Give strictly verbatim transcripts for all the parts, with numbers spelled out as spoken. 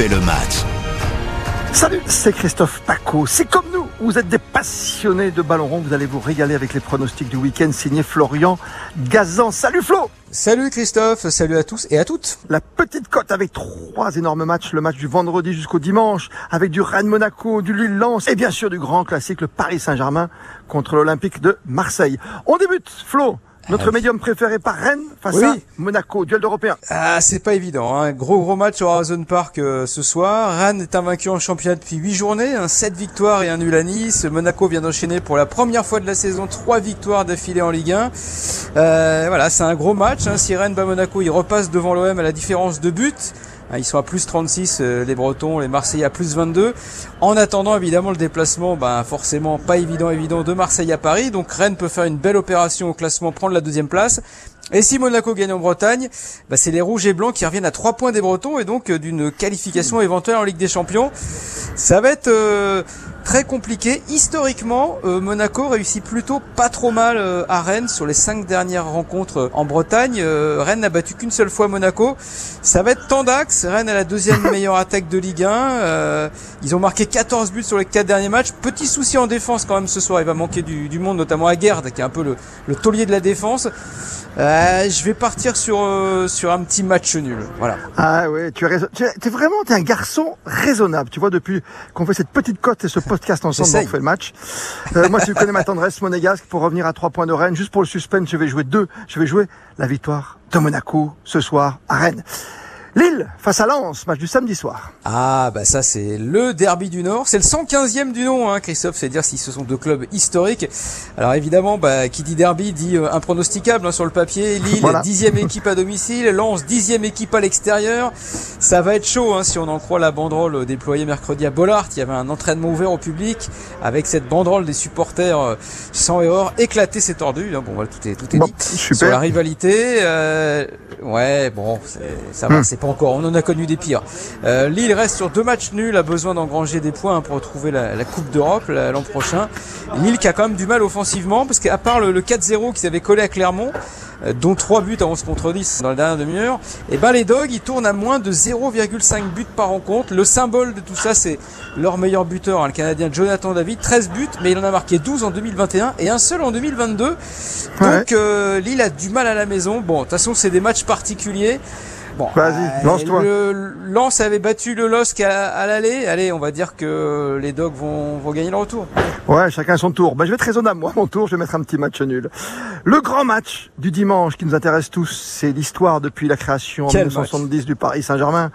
fait le match. Salut, c'est Christophe Pacaud. C'est comme nous, vous êtes des passionnés de ballon rond. Vous allez vous régaler avec les pronostics du week-end signés Florian Gazan. Salut Flo! Salut Christophe, salut à tous et à toutes. La petite cote avec trois énormes matchs, le match du vendredi jusqu'au dimanche, avec du Rennes Monaco, du Lille Lens et bien sûr du grand classique, le Paris Saint-Germain contre l'Olympique de Marseille. On débute Flo, notre ah, médium préféré par Rennes face oui. à Monaco, duel d'Européens. Ah, c'est pas évident, hein. Gros gros match au Roazhon Park euh, ce soir. Rennes est invaincu en championnat depuis huit journées, hein, sept victoires et un nul à Nice. Monaco vient d'enchaîner pour la première fois de la saison trois victoires d'affilée en Ligue un. Euh, voilà, c'est un gros match. Hein. Si Rennes bat Monaco, ils repassent devant l'O M à la différence de but. Hein, ils sont à plus trente-six, euh, les Bretons, les Marseillais à plus vingt-deux. En attendant, évidemment, le déplacement, ben forcément pas évident, évident, de Marseille à Paris. Donc Rennes peut faire une belle opération au classement, prendre la deuxième place. Et si Monaco gagne en Bretagne, bah c'est les Rouges et Blancs qui reviennent à trois points des Bretons et donc d'une qualification éventuelle en Ligue des Champions. Ça va être euh, très compliqué. Historiquement, euh, Monaco réussit plutôt pas trop mal euh, à Rennes sur les cinq dernières rencontres en Bretagne. Euh, Rennes n'a battu qu'une seule fois Monaco. Ça va être Tendax. Rennes a la deuxième meilleure attaque de Ligue un. Euh, ils ont marqué quatorze buts sur les quatre derniers matchs. Petit souci en défense quand même ce soir. Il va manquer du, du monde, notamment Aguerd, qui est un peu le, le taulier de la défense. Euh, Euh, je vais partir sur, euh, sur un petit match nul. Voilà. Ah ouais, tu es, raison, tu es, tu es vraiment tu es un garçon raisonnable. Tu vois, depuis qu'on fait cette petite cote et ce podcast ensemble, on fait le match. Euh, moi, si vous connaissez ma tendresse monégasque, pour revenir à trois points de Rennes, juste pour le suspense, je vais jouer deux. Je vais jouer la victoire de Monaco ce soir à Rennes. Lille face à Lens, match du samedi soir. Ah bah ça c'est le derby du Nord, c'est le cent quinzième du nom, hein, Christophe, c'est dire si ce sont deux clubs historiques. Alors évidemment, bah, qui dit derby dit euh, impronosticable, hein, sur le papier. Lille, voilà. dixième équipe à domicile, Lens dixième équipe à l'extérieur. Ça va être chaud, hein, si on en croit la banderole déployée mercredi à Bollaert. Il y avait un entraînement ouvert au public avec cette banderole des supporters euh, sans erreur, éclaté, c'est tordu. Hein. Bon voilà, tout est tout est bon, dit. Super. Sur la rivalité, euh, ouais bon, c'est, ça va, mm. c'est pas encore, on en a connu des pires. Euh, Lille reste sur deux matchs nuls, a besoin d'engranger des points pour retrouver la, la Coupe d'Europe là, l'an prochain. Lille qui a quand même du mal offensivement, parce qu'à part le, le quatre zéro qu'ils avaient collé à Clermont, euh, dont trois buts à onze contre dix dans la dernière demi-heure, et ben les Dogs, ils tournent à moins de zéro virgule cinq buts par rencontre. Le symbole de tout ça, c'est leur meilleur buteur, hein, le Canadien Jonathan David, treize buts, mais il en a marqué douze en deux mille vingt et un et un seul en deux mille vingt-deux. Donc ouais. euh, Lille a du mal à la maison. Bon, de toute façon, c'est des matchs particuliers. Bon, vas-y, lance-toi. Le Lens avait battu le L O S C à, à l'aller. Allez, on va dire que les Dogs vont, vont gagner leur tour. Ouais, chacun son tour. Ben, je vais être raisonnable, moi, mon tour. Je vais mettre un petit match nul. Le grand match du dimanche qui nous intéresse tous, c'est l'histoire depuis la création en mille neuf cent soixante-dix du Paris Saint-Germain.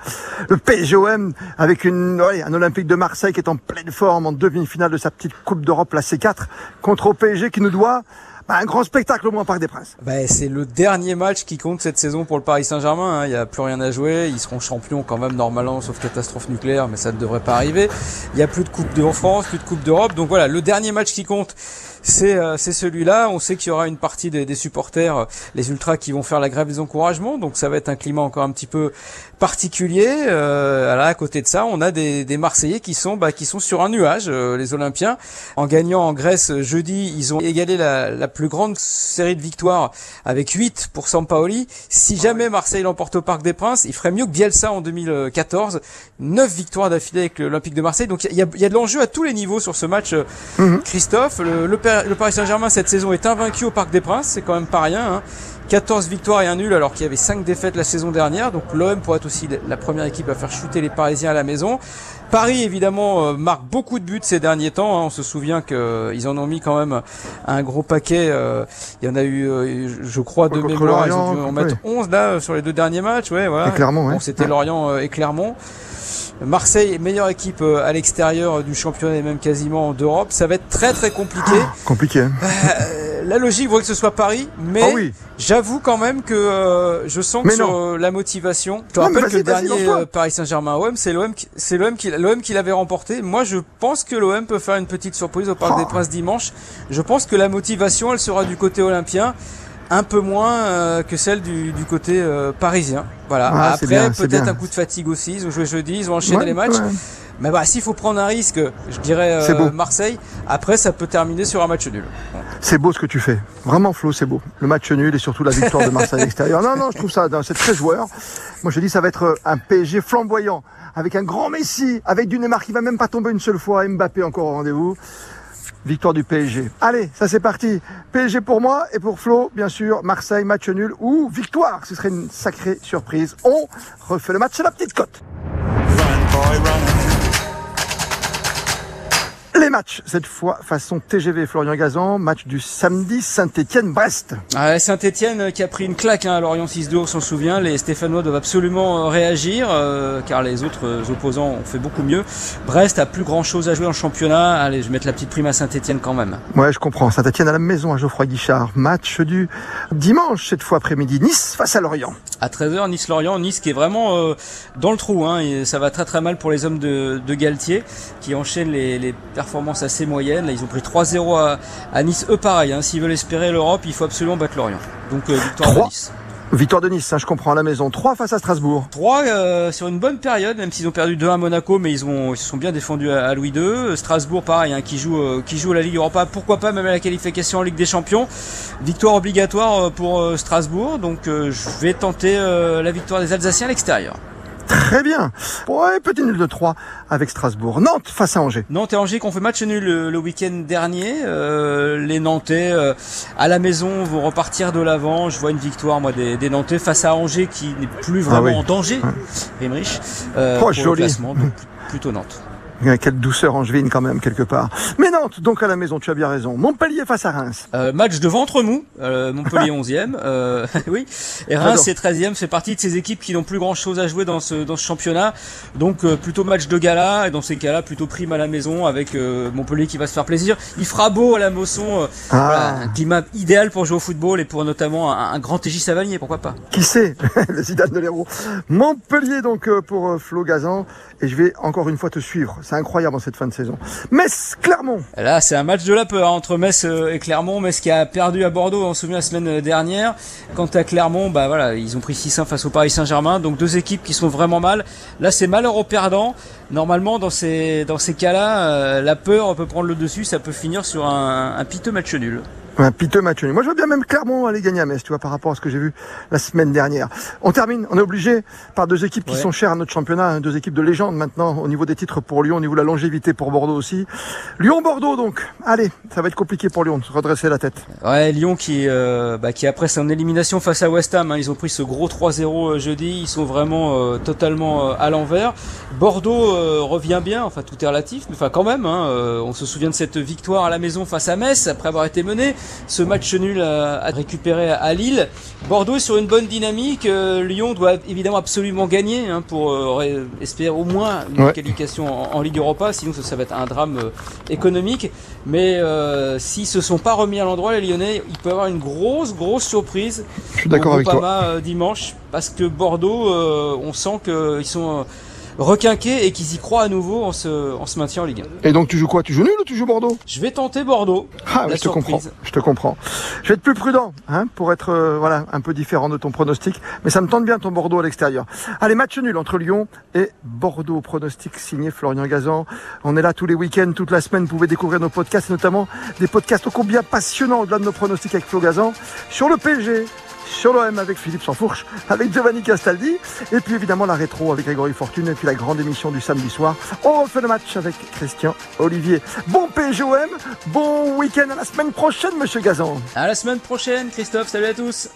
Le P S G O M avec une, ouais, un Olympique de Marseille qui est en pleine forme en demi-finale de sa petite Coupe d'Europe, la C quatre, contre au P S G qui nous doit... Bah, un grand spectacle au moins au Parc des Princes. Bah, c'est le dernier match qui compte cette saison pour le Paris Saint-Germain. Hein. Il n'y a plus rien à jouer. Ils seront champions quand même normalement, sauf catastrophe nucléaire, mais ça ne devrait pas arriver. Il n'y a plus de Coupe de France, plus de Coupe d'Europe. Donc voilà, le dernier match qui compte, c'est euh, c'est celui-là. On sait qu'il y aura une partie des, des supporters, euh, les ultras, qui vont faire la grève des encouragements. Donc ça va être un climat encore un petit peu particulier. Euh, voilà, à côté de ça, on a des, des Marseillais qui sont bah, qui sont sur un nuage. Euh, les Olympiens, en gagnant en Grèce jeudi, ils ont égalé la, la plus grande série de victoires avec huit pour Sampaoli. Si jamais Marseille l'emporte au Parc des Princes, il ferait mieux que Bielsa en deux mille quatorze. neuf victoires d'affilée avec l'Olympique de Marseille. Donc il y, y a de l'enjeu à tous les niveaux sur ce match. Mm-hmm. Christophe, le, le, le Paris Saint-Germain cette saison est invaincu au Parc des Princes, c'est quand même pas rien, hein. quatorze victoires et un nul alors qu'il y avait cinq défaites la saison dernière. Donc l'O M pourrait être aussi la première équipe à faire chuter les Parisiens à la maison. Paris évidemment marque beaucoup de buts ces derniers temps, hein. On se souvient qu'ils en ont mis quand même un gros paquet. Il y en a eu, je crois, de mémoire, ils ont dû en mettre onze là sur les deux derniers matchs. Ouais, voilà. Et Clermont, ouais. Bon, c'était Lorient et Clermont. Marseille, meilleure équipe à l'extérieur du championnat et même quasiment d'Europe. Ça va être très très compliqué. Compliqué. Hein. Euh, la logique voudrait que ce soit Paris, mais oh oui. j'avoue quand même que euh, je sens que sur euh, la motivation. Je te rappelle que le dernier euh, Paris Saint-Germain O M, c'est l'O M, qui, c'est l'O M qui, l'O M qui l'avait remporté. Moi, je pense que l'O M peut faire une petite surprise au Parc oh. des Princes dimanche. Je pense que la motivation, elle sera du côté olympien, un peu moins euh, que celle du, du côté euh, parisien. Voilà. Ah, après, bien, peut-être un coup de fatigue aussi. Ils ont joué jeudi, ils ont enchaîné ouais, les matchs. Ouais. Mais bah, s'il faut prendre un risque, je dirais euh, Marseille. Après, ça peut terminer sur un match nul. C'est beau ce que tu fais. Vraiment, Flo, c'est beau. Le match nul et surtout la victoire de Marseille à l'extérieur. Non, non, je trouve ça, c'est très joueur. Moi, je dis, ça va être un P S G flamboyant, avec un grand Messi, avec Dunemar qui va même pas tomber une seule fois. Mbappé encore au rendez-vous. Victoire du P S G. Allez, ça c'est parti. P S G pour moi et pour Flo, bien sûr. Marseille, match nul ou victoire. Ce serait une sacrée surprise. On refait le match, c'est la petite cote. Les matchs, cette fois façon T G V. Florian Gazan, match du samedi, Saint-Étienne-Brest. Ah, Saint-Étienne qui a pris une claque hein, à Lorient six deux, on s'en souvient. Les Stéphanois doivent absolument réagir euh, car les autres euh, opposants ont fait beaucoup mieux. Brest a plus grand chose à jouer en championnat. Allez, je vais mettre la petite prime à Saint-Étienne quand même. Ouais, je comprends. Saint-Étienne à la maison à Geoffroy Guichard. Match du dimanche, cette fois après-midi. Nice face à Lorient. À treize heures, Nice-Lorient. Nice qui est vraiment euh, dans le trou. Hein, et ça va très très mal pour les hommes de, de Galtier qui enchaînent les, les performance assez moyenne. Là, ils ont pris trois zéro à, à Nice. Eux, pareil. Hein, s'ils veulent espérer l'Europe, il faut absolument battre Lorient. Donc, euh, victoire de Nice. Victoire de Nice, hein, je comprends, à la maison. trois face à Strasbourg. trois euh, sur une bonne période, même s'ils ont perdu deux à Monaco, mais ils, ont, ils se sont bien défendus à, à Louis deux. Strasbourg, pareil, hein, qui joue euh, qui joue à la Ligue Europa. Pourquoi pas même à la qualification en Ligue des Champions. Victoire obligatoire pour euh, Strasbourg. Donc, euh, je vais tenter euh, la victoire des Alsaciens à l'extérieur. Très bien. Ouais, petit nul de trois avec Strasbourg. Nantes face à Angers. Nantes et Angers qui ont fait match nul le, le week-end dernier. Euh, les Nantais euh, à la maison vont repartir de l'avant. Je vois une victoire moi des, des Nantais face à Angers qui n'est plus vraiment ah oui. en danger. Emmerich. Euh, oh, joli. Classement, donc plutôt Nantes. Quelle douceur angevine quand même quelque part. Mais Nantes, donc à la maison, tu as bien raison. Montpellier face à Reims. Euh, match de ventre mou. Euh, Montpellier onzième. Euh, oui. Et Reims c'est treizième. C'est partie de ces équipes qui n'ont plus grand chose à jouer dans ce dans ce championnat. Donc euh, plutôt match de gala. Et dans ces cas-là, plutôt prime à la maison avec euh, Montpellier qui va se faire plaisir. Il fera beau à la Mosson. Euh, ah. Voilà, un climat idéal pour jouer au football et pour notamment un, un grand T J Savanier, pourquoi pas. Qui sait. Le Zidane de l'Hérault. Montpellier donc euh, pour euh, Flo Gazan. Et je vais encore une fois te suivre. C'est incroyable en cette fin de saison. Metz, Clermont. Là, c'est un match de la peur hein, entre Metz et Clermont. Metz qui a perdu à Bordeaux, on se souvient la semaine dernière. Quant à Clermont, bah voilà, ils ont pris six un face au Paris Saint-Germain. Donc deux équipes qui sont vraiment mal. Là, c'est malheur aux perdants. Normalement, dans ces dans ces cas-là, euh, la peur peut prendre le dessus. Ça peut finir sur un, un piteux match nul. Un piteux match nul. Moi, je vois bien même Clermont aller gagner à Metz, tu vois, par rapport à ce que j'ai vu la semaine dernière. On termine, on est obligé par deux équipes qui ouais. sont chères à notre championnat, hein, deux équipes de légende maintenant, au niveau des titres pour Lyon, au niveau de la longévité pour Bordeaux aussi. Lyon-Bordeaux, donc. Allez, ça va être compliqué pour Lyon de se redresser la tête. Ouais, Lyon qui, euh, bah, qui après son élimination face à West Ham, hein, ils ont pris ce gros trois zéro jeudi, ils sont vraiment euh, totalement euh, à l'envers. Bordeaux euh, revient bien, enfin, tout est relatif, mais enfin, quand même, hein, euh, on se souvient de cette victoire à la maison face à Metz, après avoir été mené. Ce match nul à récupérer à Lille. Bordeaux est sur une bonne dynamique. Euh, Lyon doit évidemment absolument gagner hein, pour euh, espérer au moins une ouais. qualification en, en Ligue Europa. Sinon, ça, ça va être un drame euh, économique. Mais euh, s'ils se sont pas remis à l'endroit, les Lyonnais, il peut y avoir une grosse, grosse surprise. Je suis d'accord avec toi. Euh, dimanche, parce que Bordeaux, euh, on sent qu'ils sont euh, requinqués et qu'ils y croient à nouveau en se, en se maintien en Ligue un. Et donc tu joues quoi? Tu joues nul ou tu joues Bordeaux? Je vais tenter Bordeaux. Ah, je te comprends. Je te comprends. Je vais être plus prudent, hein, pour être euh, voilà un peu différent de ton pronostic, mais ça me tente bien ton Bordeaux à l'extérieur. Allez, match nul entre Lyon et Bordeaux. Pronostic signé Florian Gazan. On est là tous les week-ends, toute la semaine. Vous pouvez découvrir nos podcasts, notamment des podcasts ô combien passionnants au-delà de nos pronostics avec Flo Gazan sur le P S G. Sur l'O M avec Philippe Sansfourche, avec Giovanni Castaldi, et puis évidemment la rétro avec Grégory Fortune, et puis la grande émission du samedi soir. On refait le match avec Christian Olivier. Bon P S G O M, bon week-end, à la semaine prochaine, monsieur Gazan. À la semaine prochaine, Christophe, salut à tous.